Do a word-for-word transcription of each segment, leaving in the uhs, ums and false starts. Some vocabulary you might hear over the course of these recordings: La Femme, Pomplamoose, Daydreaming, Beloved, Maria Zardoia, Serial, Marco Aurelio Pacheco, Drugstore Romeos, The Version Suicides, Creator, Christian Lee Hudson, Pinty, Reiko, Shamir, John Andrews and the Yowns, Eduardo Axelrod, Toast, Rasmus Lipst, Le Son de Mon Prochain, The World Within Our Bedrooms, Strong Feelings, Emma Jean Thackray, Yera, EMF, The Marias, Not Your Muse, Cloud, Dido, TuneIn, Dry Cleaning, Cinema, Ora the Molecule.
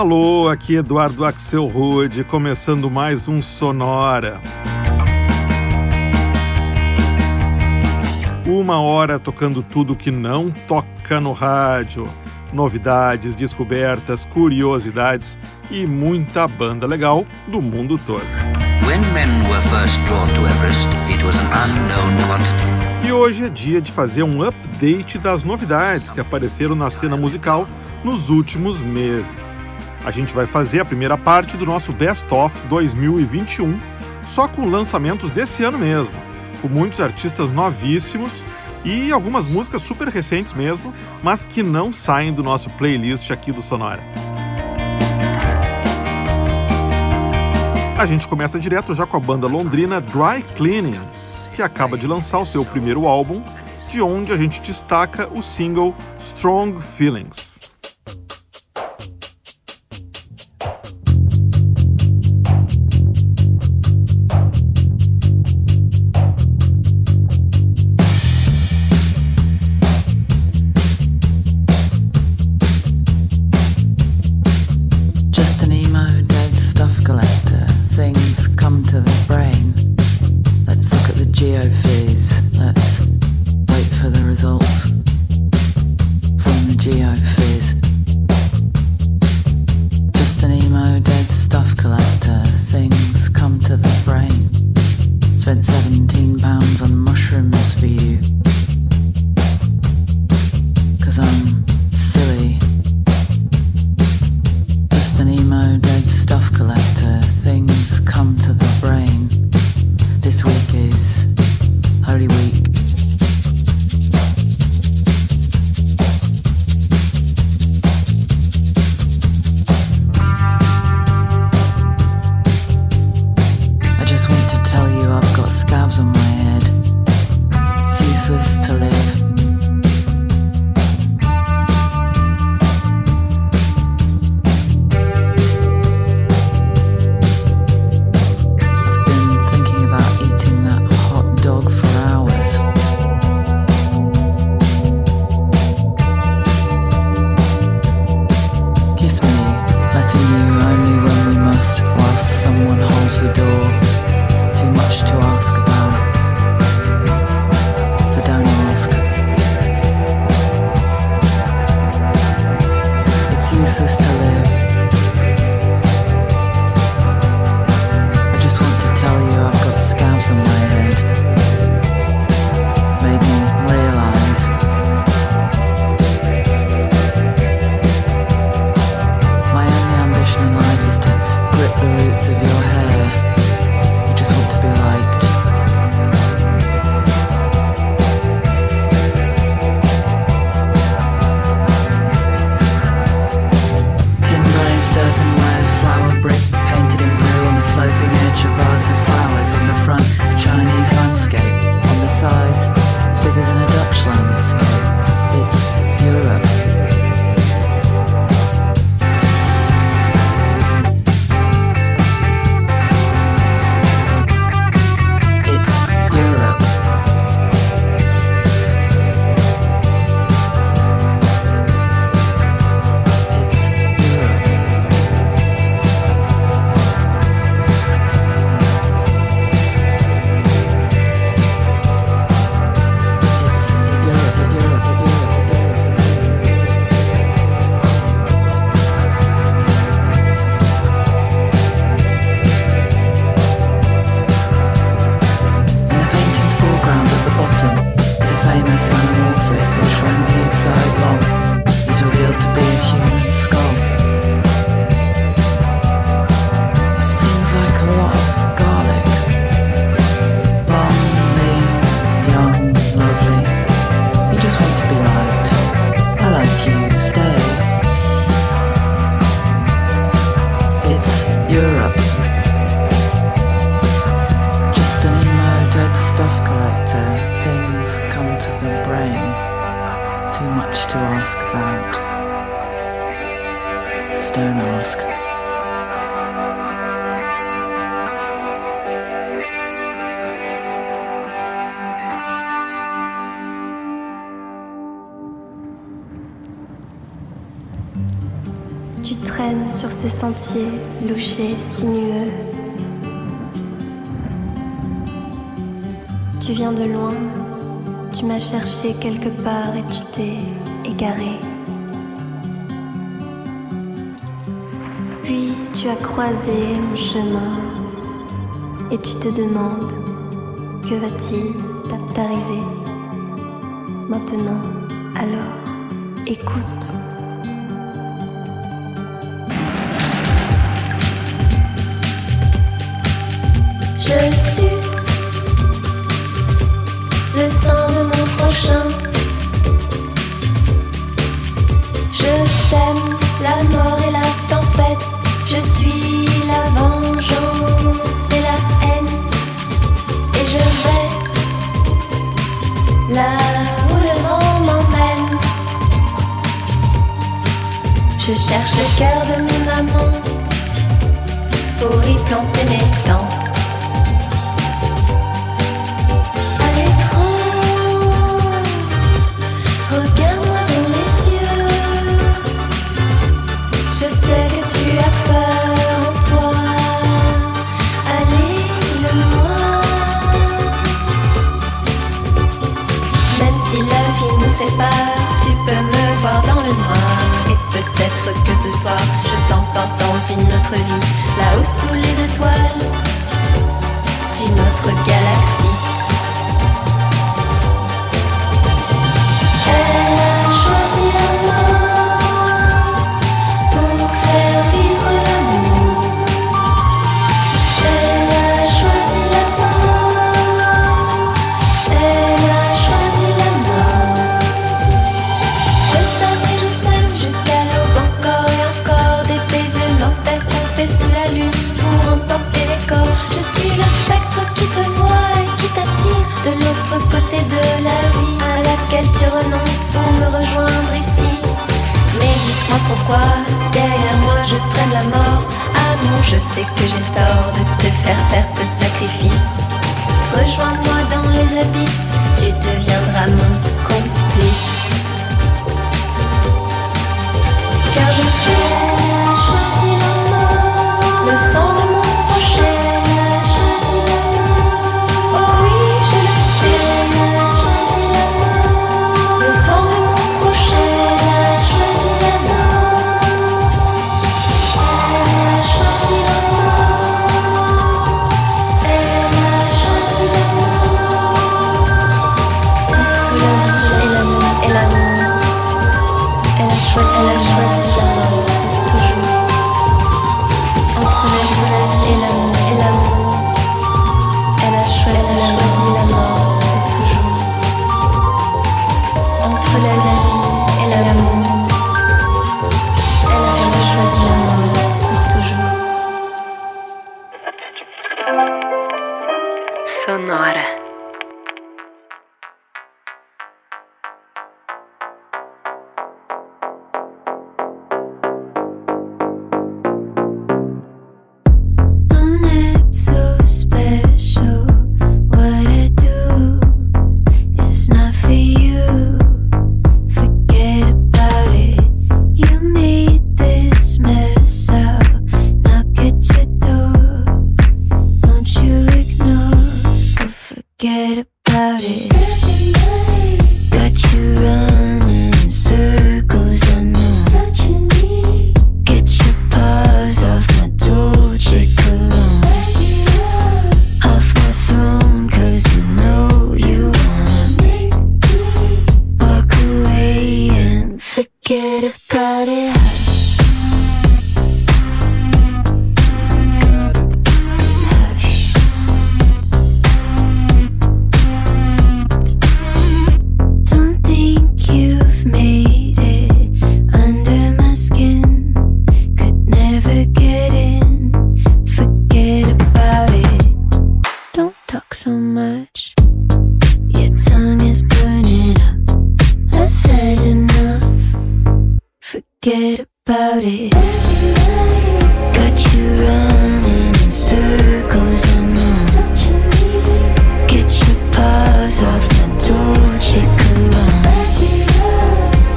Alô, aqui Eduardo Axelrod, começando mais um Sonora. Uma hora tocando tudo que não toca no rádio. Novidades, descobertas, curiosidades e muita banda legal do mundo todo. E hoje é dia de fazer um update das novidades que apareceram na cena musical nos últimos meses. A gente vai fazer a primeira parte do nosso Best of dois mil e vinte e um, só com lançamentos desse ano mesmo, com muitos artistas novíssimos e algumas músicas super recentes mesmo, mas que não saem do nosso playlist aqui do Sonora. A gente começa direto já com a banda londrina Dry Cleaning, que acaba de lançar o seu primeiro álbum, de onde a gente destaca o single Strong Feelings. Tu traînes sur ce sentier louché, sinueux. Tu viens de loin, tu m'as cherché quelque part et tu t'es égaré. Puis tu as croisé mon chemin et tu te demandes que va-t-il t'arriver maintenant. Alors, écoute. Je suce le sang de mon prochain. Je sème la mort et la tempête. Je suis la vengeance et la haine. Et je vais là où le vent m'emmène. Je cherche le cœur de mon amant pour y planter mes dents. Tu peux me voir dans le noir. Et peut-être que ce soir je t'emporte dans une autre vie, là-haut sous les étoiles d'une autre galaxie. Elle a choisi la mort pour faire vivre l'amour. Elle a choisi la mort. Elle a choisi la mort. Sous la lune pour emporter les corps. Je suis le spectre qui te voit et qui t'attire de l'autre côté de la vie, à laquelle tu renonces pour me rejoindre ici. Mais dites-moi pourquoi derrière moi je traîne la mort. Ah bon, je sais que j'ai tort de te faire faire ce sacrifice. Rejoins-moi dans les abysses, tu deviendras mon complice. Car je suis le sang de mon prochain. Oh oui, je le suce. Le sang de mon prochain. Elle a choisi la mort. Elle a choisi la mort. Elle a choisi la mort. Entre la vie et l'amour et l'amour. Elle a choisi la choisi la mort. Toujours. Entre la vie et l'amour et l'amour, elle a choisi, elle a choisi la mort pour toujours. Entre la vie et l'amour, elle a, elle a choisi la mort pour toujours. Sonora.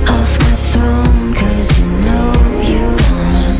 Off my throne, cause you know you want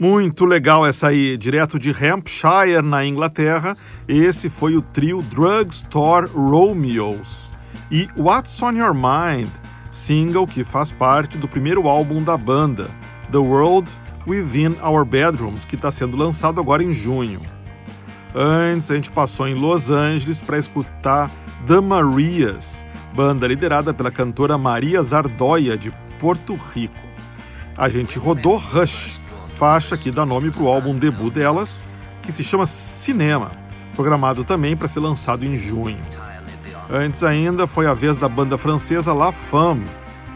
Muito legal essa aí, direto de Hampshire, na Inglaterra. Esse foi o trio Drugstore Romeos. E What's On Your Mind, single que faz parte do primeiro álbum da banda, The World Within Our Bedrooms, que está sendo lançado agora em junho. Antes, a gente passou em Los Angeles para escutar The Marias, banda liderada pela cantora Maria Zardoia, de Porto Rico. A gente rodou Rush, faixa que dá nome para o álbum debut delas, que se chama Cinema, programado também para ser lançado em junho. Antes ainda foi a vez da banda francesa La Femme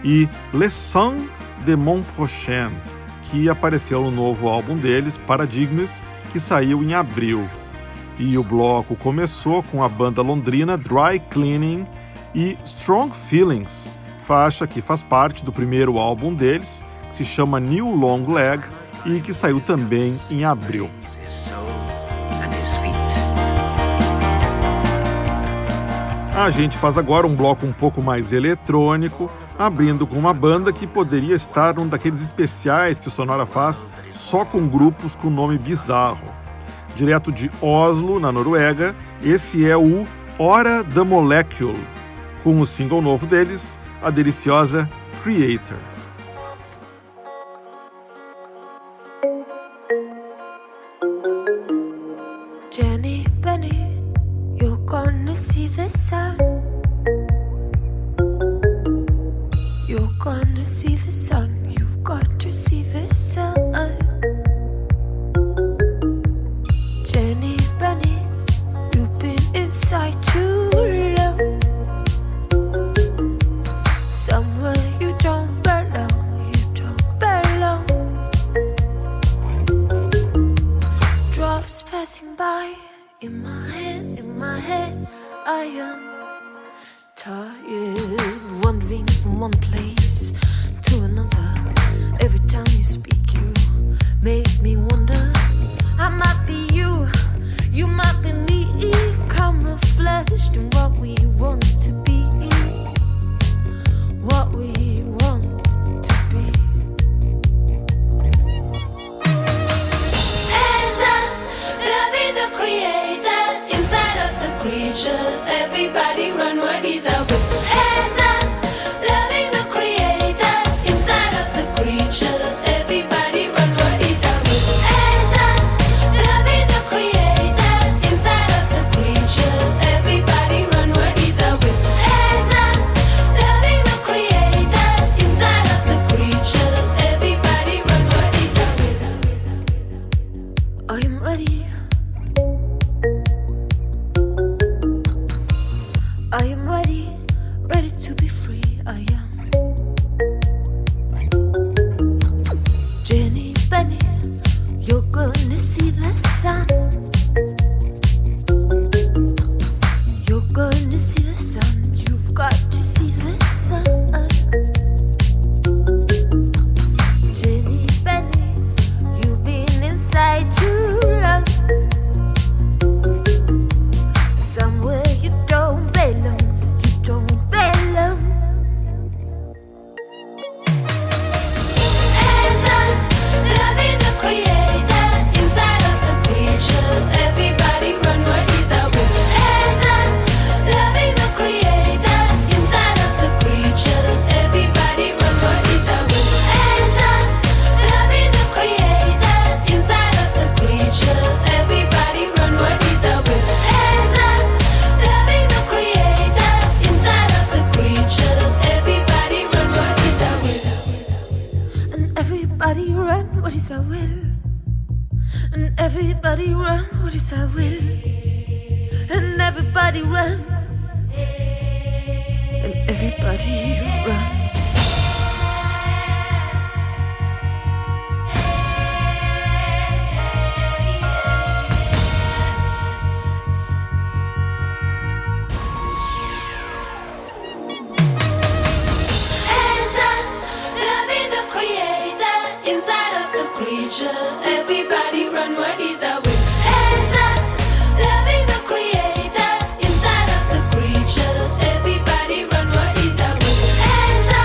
e Le Son de Mon Prochain, que apareceu no novo álbum deles, Paradigmes, que saiu em abril. E o bloco começou com a banda londrina Dry Cleaning e Strong Feelings, faixa que faz parte do primeiro álbum deles, que se chama New Long Leg e que saiu também em abril. A gente faz agora um bloco um pouco mais eletrônico, abrindo com uma banda que poderia estar num daqueles especiais que o Sonora faz só com grupos com nome bizarro. Direto de Oslo, na Noruega, esse é o Ora the Molecule, com o single novo deles, a deliciosa Creator. Jenny, Benny, you're gonna see the sun. You're gonna see the sun, you've got to see the sun. Jenny, Benny, you've been inside too long. Somewhere you don't belong, you don't belong. Drops passing by in my head, in my head. I am tired, wandering from one place to another. Every time you speak, you make me wonder. I might be you, you might be me, camouflaged in what we want to be, what we want to be. Hands up, loving the creator, inside of the creature, everybody run when he's out. Hands up, loving the creator, inside of the creature, everybody run when he's out. Hands up, loving the creator, inside of the creature, everybody run when he's out. Hands up, loving the creator, inside of the creature, everybody run when he's out. I am ready, I am ready, ready to be free, I am. Jenny, Benny, you're gonna see the sun. You're gonna see the sun, you've got to see the sun. Jenny, Benny, you've been inside too long. Somewhere you don't belong, you don't belong. Hands up, loving the creator, inside of the creature, everybody run where he's out. Hands up, loving the creator, inside of the creature, everybody run where he's out. Hands up, loving the creator, inside of the creature, everybody run where he's out. Hands up, loving the creator, inside of the creature, everybody run what is our will. And everybody run what is our will. And everybody run what is our will. And everybody run. And everybody run. Hands up, loving the creator, inside of the creature, everybody run what is our will. Hands up, loving the creator, inside of the creature, everybody run what is our will. Hands up.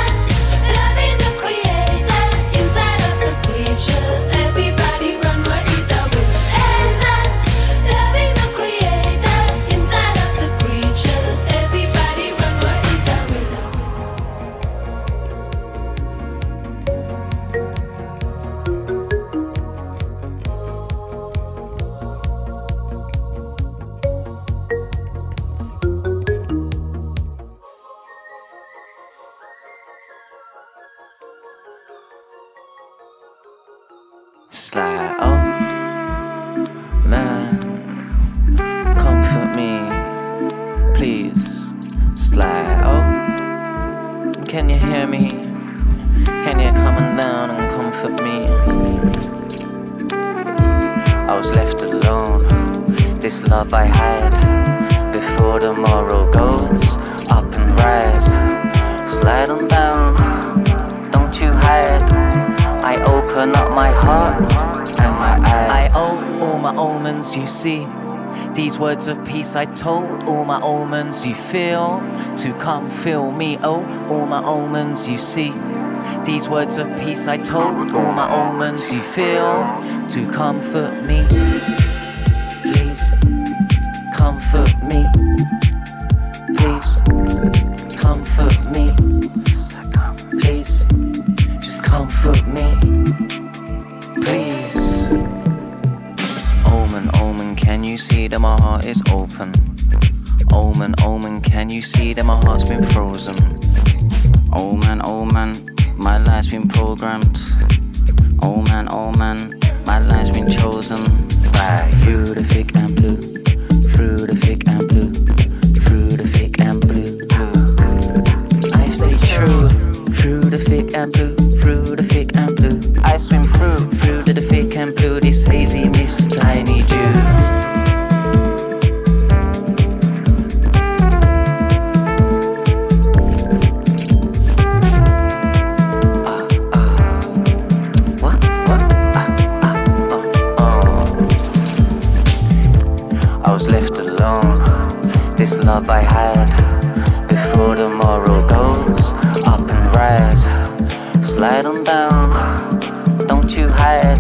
I was left alone. This love I had before the morrow goes up and rise. Slide on down, don't you hide. I open up my heart and my eyes. I owe all my omens you see. These words of peace I told all my omens you feel to come fill me. Oh, all my omens you see. These words of peace I told all my omens you feel to comfort me. Please comfort me. Please comfort me. Please just comfort me. Please. Omen, omen, can you see that my heart is open? Omen, omen, can you see that my heart's been frozen? Oh man, oh man, my life's been programmed. Oh man, oh man, my life's been chosen by through the thick and blue, through the thick and blue, through the thick and blue, blue. I stay true, through the thick and blue, through the thick and blue. I swim through, through to the thick and blue. This hazy mist, I need you. This love I had before the morrow goes up and rise. Slide on down, don't you hide.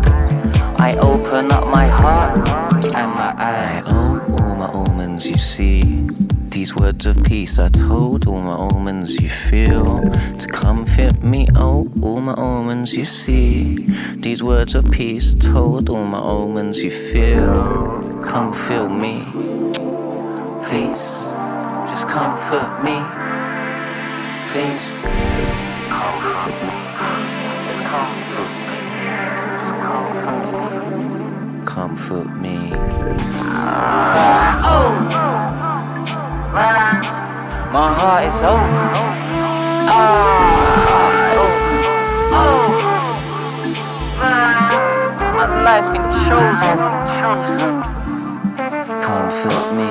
I open up my heart and my eyes. I own all my omens you see. These words of peace I told all my omens you feel to comfort me. Oh, all my omens you see. These words of peace told all my omens you feel. Come feel me. Please, just comfort me. Please, comfort me. Just comfort me. Just comfort me. Comfort me. Oh, man, my heart is open. Oh, my heart is open. Oh, man, my life's been chosen. Comfort me.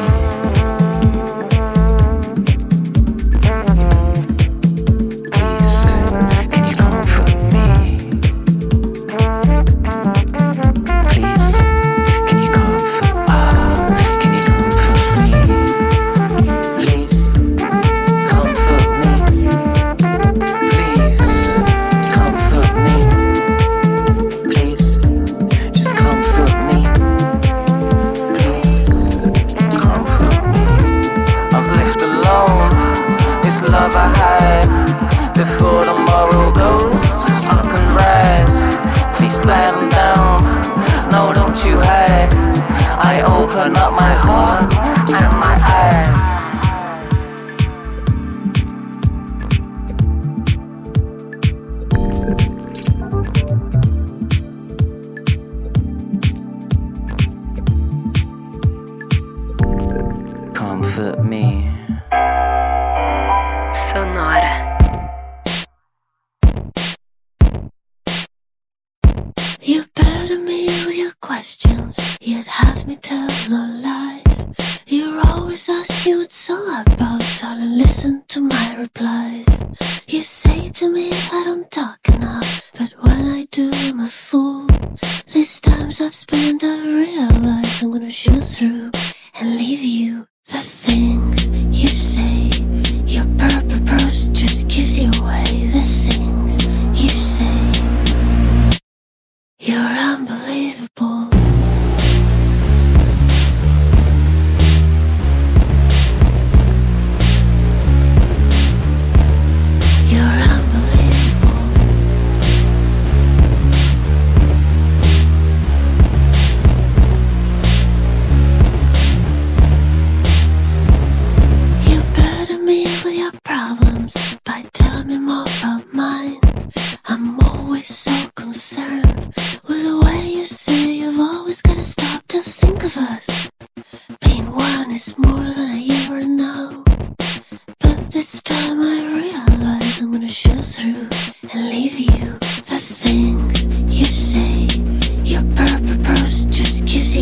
Gives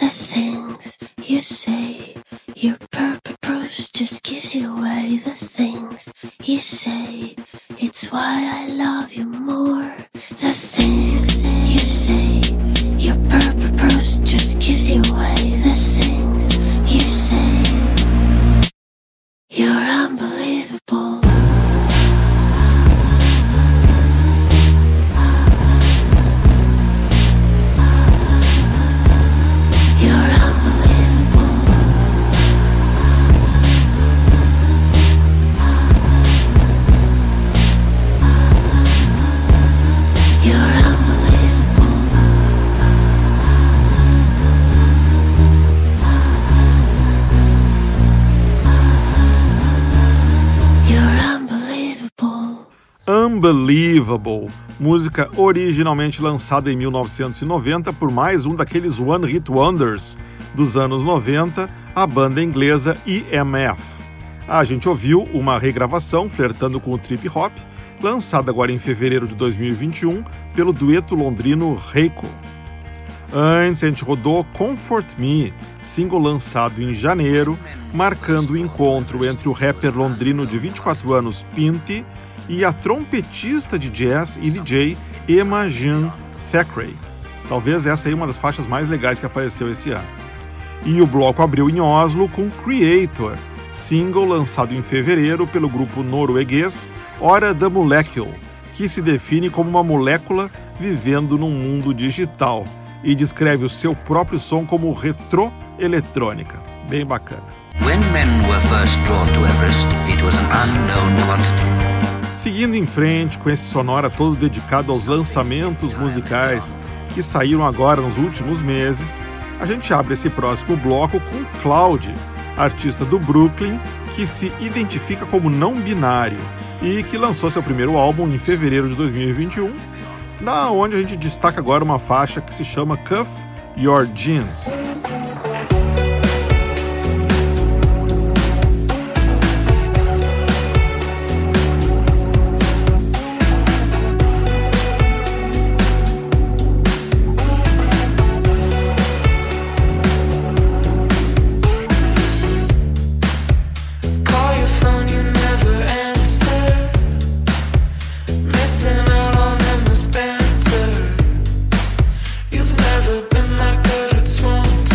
the things you say. Your purpose just gives you away. The things you say, it's why I love you more. The things you say, you say. Your purpose just gives you away. The things you say, you're unbelievable. Unbelievable, música originalmente lançada em mil novecentos e noventa por mais um daqueles One Hit Wonders dos anos noventa, a banda inglesa E M F. A gente ouviu uma regravação flertando com o trip hop, lançada agora em fevereiro de dois mil e vinte e um pelo dueto londrino Reiko. Antes a gente rodou Comfort Me, single lançado em janeiro, marcando o encontro entre o rapper londrino de vinte e quatro anos Pinty e a trompetista de jazz e D J Emma Jean Thackray. Talvez essa aí uma das faixas mais legais que apareceu esse ano. E o bloco abriu em Oslo com Creator, single lançado em fevereiro pelo grupo norueguês Ora the Molecule, que se define como uma molécula vivendo num mundo digital e descreve o seu próprio som como retroeletrônica. Bem bacana. When men were first drawn to Everest, it was an unknown quantity. Seguindo em frente com esse sonora todo dedicado aos lançamentos musicais que saíram agora nos últimos meses, a gente abre esse próximo bloco com Cloud, artista do Brooklyn que se identifica como não binário e que lançou seu primeiro álbum em fevereiro de dois mil e vinte e um, na onde a gente destaca agora uma faixa que se chama Cuff Your Jeans. Been that good, it's wrong.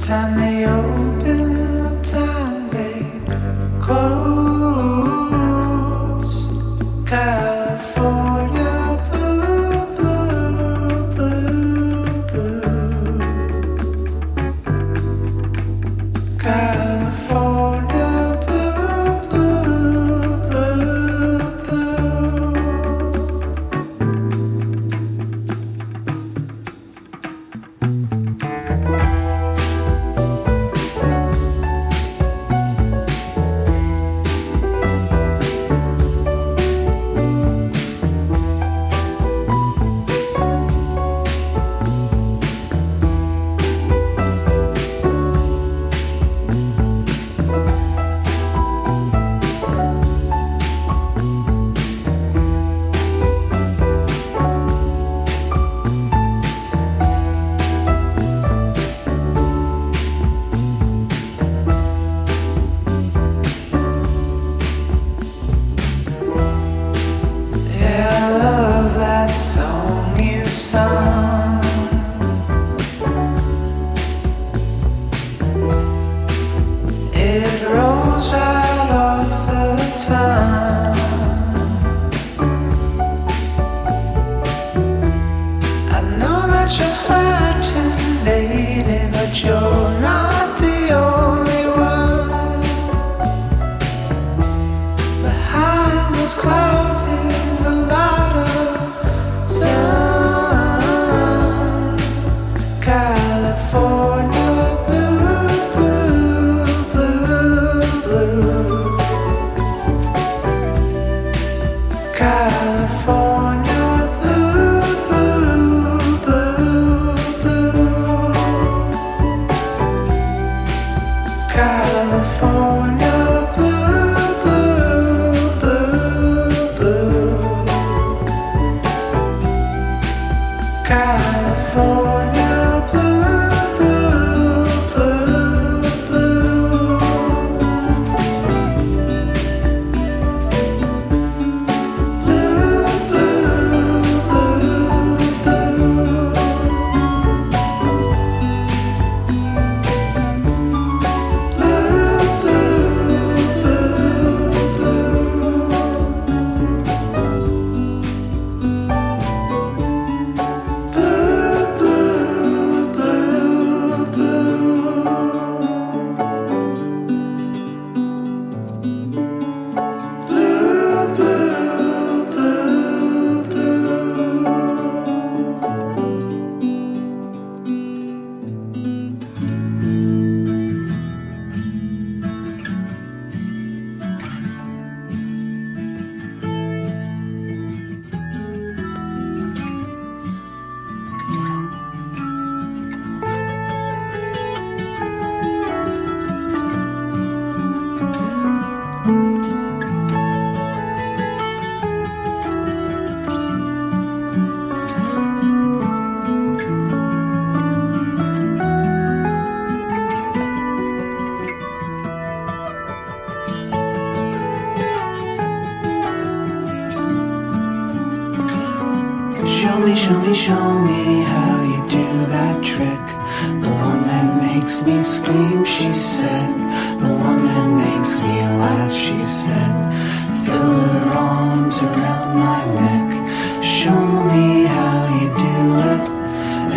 time they open, what time they close. California blue, blue, blue, blue. California blue, blue, blue, blue. Show me how you do that trick, the one that makes me scream, she said, the one that makes me laugh, she said, threw her arms around my neck. Show me how you do it,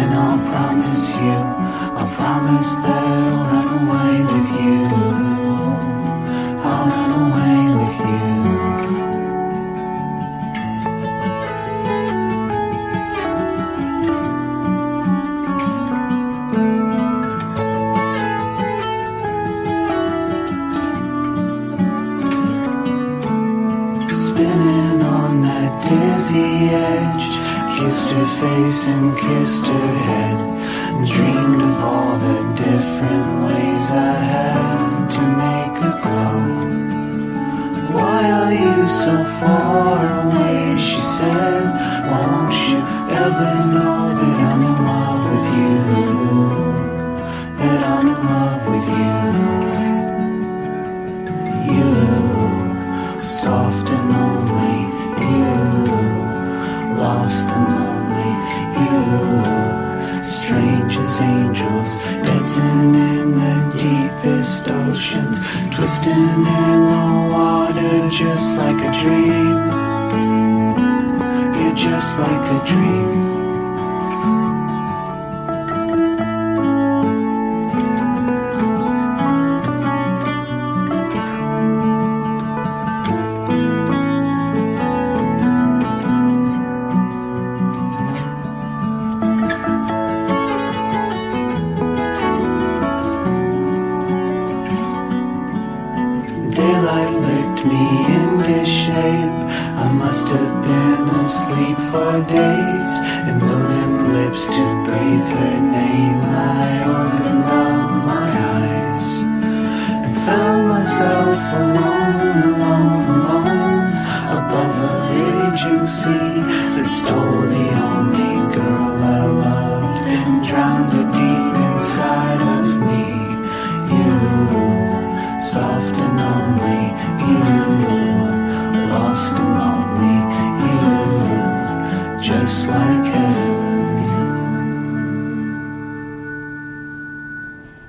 and I'll promise you, I'll promise that I'll run away with you, I'll run away with you. Kissed her face and kissed her head, dreamed of all the different ways I had to make her glow. Why are you so far away, she said, why won't you ever know that I'm in love with you, that I'm in love with you. You, soft and lonely, you, lost and lonely, you, strange. strangers, angels, dancing in the deepest oceans, twisting in the water just like a dream. You're just like a dream.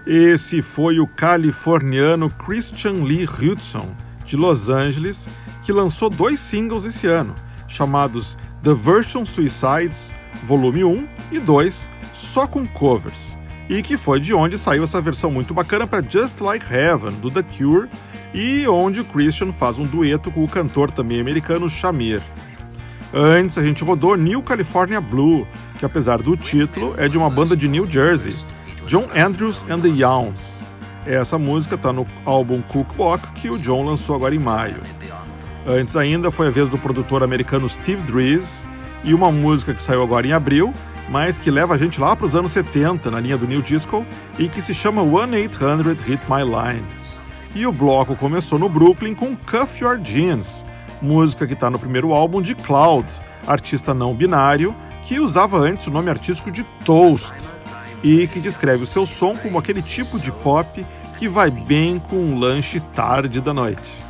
Esse foi o californiano Christian Lee Hudson, de Los Angeles, que lançou dois singles esse ano, chamados The Version Suicides, volume um e dois, só com covers, e que foi de onde saiu essa versão muito bacana para Just Like Heaven, do The Cure, e onde o Christian faz um dueto com o cantor também americano Shamir. Antes a gente rodou New California Blue, que apesar do título é de uma banda de New Jersey, John Andrews and the Yowns. Essa música está no álbum Cookbook, que o John lançou agora em maio. Antes ainda foi a vez do produtor americano Steve Driz e uma música que saiu agora em abril, mas que leva a gente lá para os anos setenta, na linha do New Disco, e que se chama one eight hundred hit My Line. E o bloco começou no Brooklyn com Cuff Your Jeans, música que está no primeiro álbum de Cloud, artista não binário, que usava antes o nome artístico de Toast, e que descreve o seu som como aquele tipo de pop que vai bem com um lanche tarde da noite.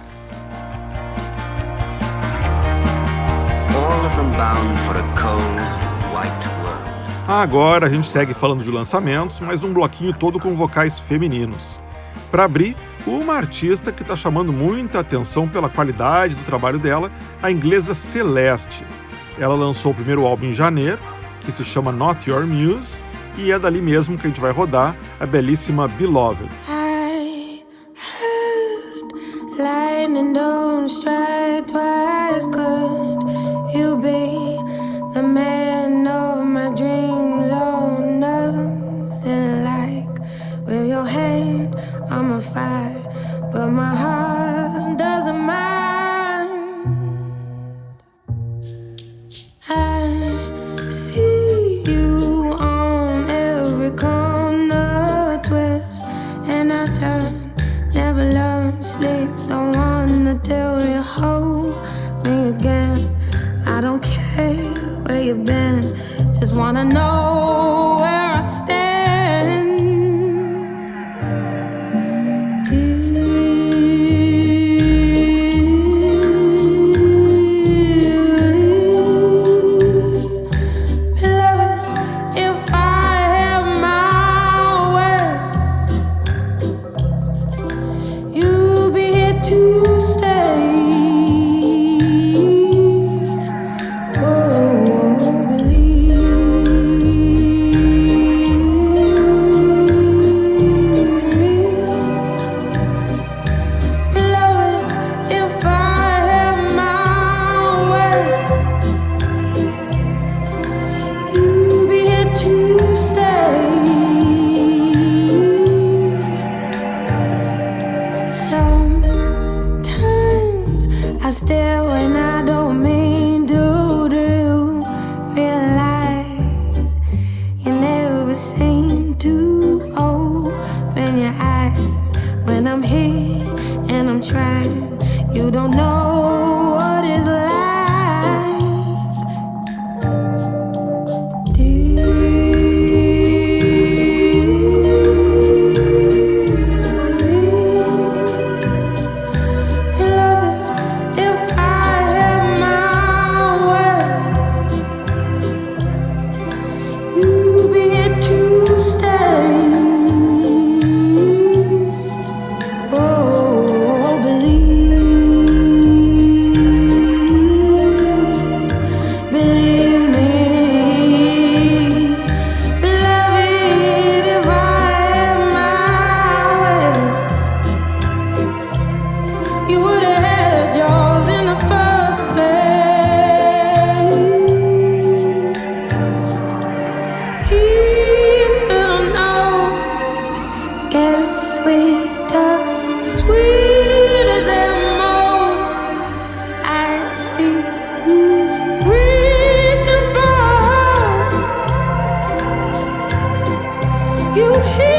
Agora a gente segue falando de lançamentos, mas num bloquinho todo com vocais femininos. Para abrir, uma artista que está chamando muita atenção pela qualidade do trabalho dela, a inglesa Celeste. Ela lançou o primeiro álbum em janeiro, que se chama Not Your Muse, e é dali mesmo que a gente vai rodar a belíssima Beloved. I heard lightning don't strike twice. Could you be the man of my dreams? Oh, nothing like with your hand on my fire, but my heart doesn't mind. I see wanna know where I stand. Dear beloved, if I have my way, you'll be here to stay. You be here too. Here.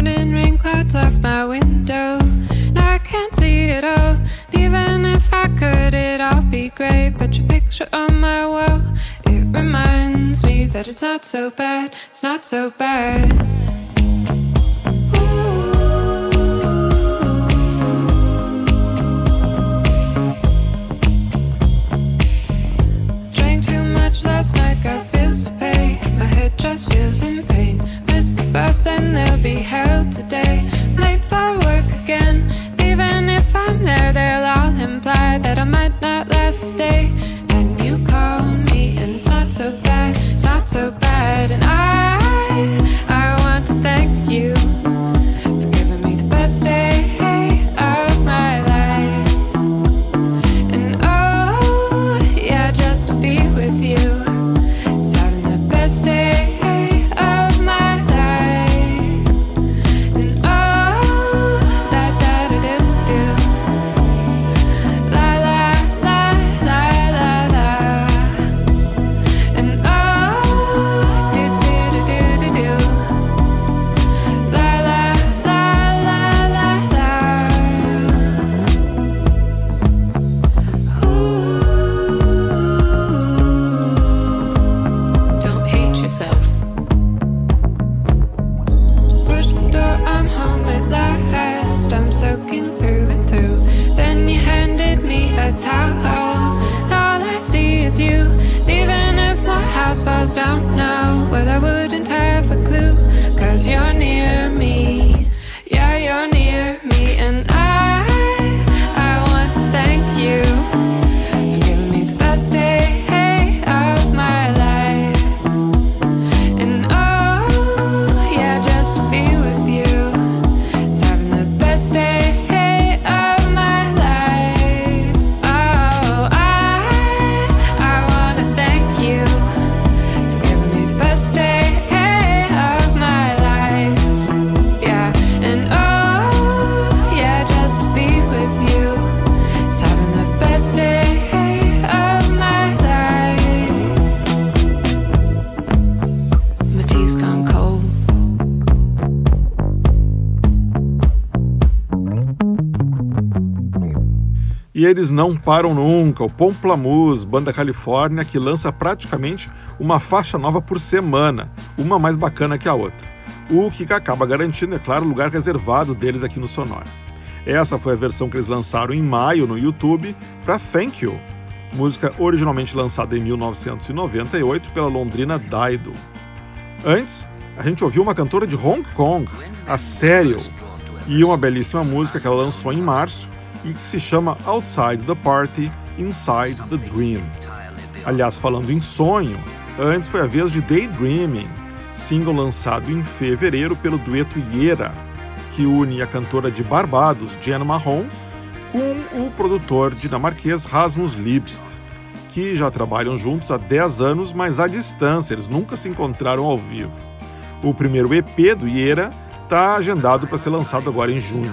morning rain clouds up my window, and I can't see it all. And even if I could, it'd all be great. But your picture on my wall, it reminds me that it's not so bad, it's not so bad. Ooh. Drank too much last night, got bills to pay. My head just feels in pain. Missed the bus and there'll be hell today. I'm late for work again. Even if I'm there, they'll all imply that I might not last the day. Then you call me and it's not so bad, it's not so bad. And I, I want to thank you for giving me the best day of my life. And oh, yeah, just to be with you, it's having the best day. Falls down now, well, I wouldn't have a clue, cause you're near me, yeah, you're near me, and I, I want to thank you for giving me the best day of my life, and oh, yeah, just to be with you, it's having the best day of my life, oh, I, I want to thank you. Best day of my life, yeah, and oh, yeah, just to be with you, it's having the best day of my life. My tea's gone cold. E eles não param nunca. O Pomplamoose, banda Califórnia, que lança praticamente uma faixa nova por semana, uma mais bacana que a outra. O que acaba garantindo, é claro, o lugar reservado deles aqui no Sonora. Essa foi a versão que eles lançaram em maio no YouTube para Thank You, música originalmente lançada em mil novecentos e noventa e oito pela londrina Dido. Antes, a gente ouviu uma cantora de Hong Kong, a Serial, e uma belíssima música que ela lançou em março, e que se chama Outside the Party, Inside the Dream. Aliás, falando em sonho, antes foi a vez de Daydreaming, single lançado em fevereiro pelo dueto Yera, que une a cantora de Barbados, Jen Marron, com o produtor dinamarquês Rasmus Lipst, que já trabalham juntos há dez anos, mas à distância, eles nunca se encontraram ao vivo. O primeiro E P do Yera está agendado para ser lançado agora em junho.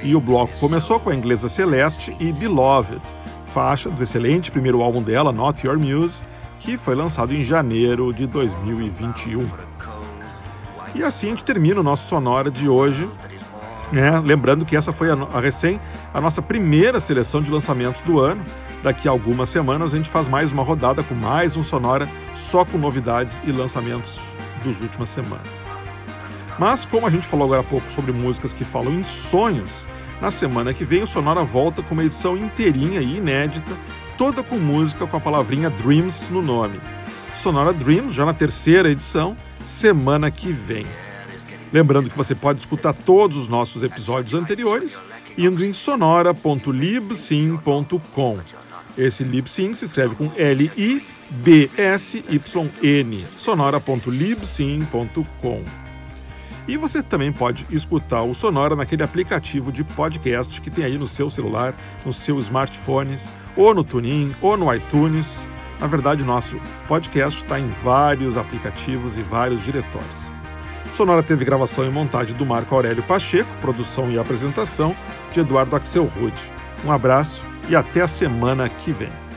E o bloco começou com a inglesa Celeste e Beloved, faixa do excelente primeiro álbum dela, Not Your Muse, que foi lançado em janeiro de dois mil e vinte e um. E assim a gente termina o nosso Sonora de hoje, né? Lembrando que essa foi a, a recém a nossa primeira seleção de lançamentos do ano. Daqui a algumas semanas a gente faz mais uma rodada com mais um Sonora, só com novidades e lançamentos das últimas semanas. Mas, como a gente falou agora há pouco sobre músicas que falam em sonhos, na semana que vem o Sonora volta com uma edição inteirinha e inédita, toda com música com a palavrinha Dreams no nome. Sonora Dreams, já na terceira edição, semana que vem. Lembrando que você pode escutar todos os nossos episódios anteriores indo em sonora ponto libsyn ponto com. Esse Libsyn se escreve com L I B S Y N, sonora ponto libsyn ponto com. E você também pode escutar o Sonora naquele aplicativo de podcast que tem aí no seu celular, no seu smartphone, ou no TuneIn, ou no iTunes. Na verdade, nosso podcast está em vários aplicativos e vários diretórios. O Sonora teve gravação e montagem do Marco Aurélio Pacheco, produção e apresentação de Eduardo Axelrod. Um abraço e até a semana que vem.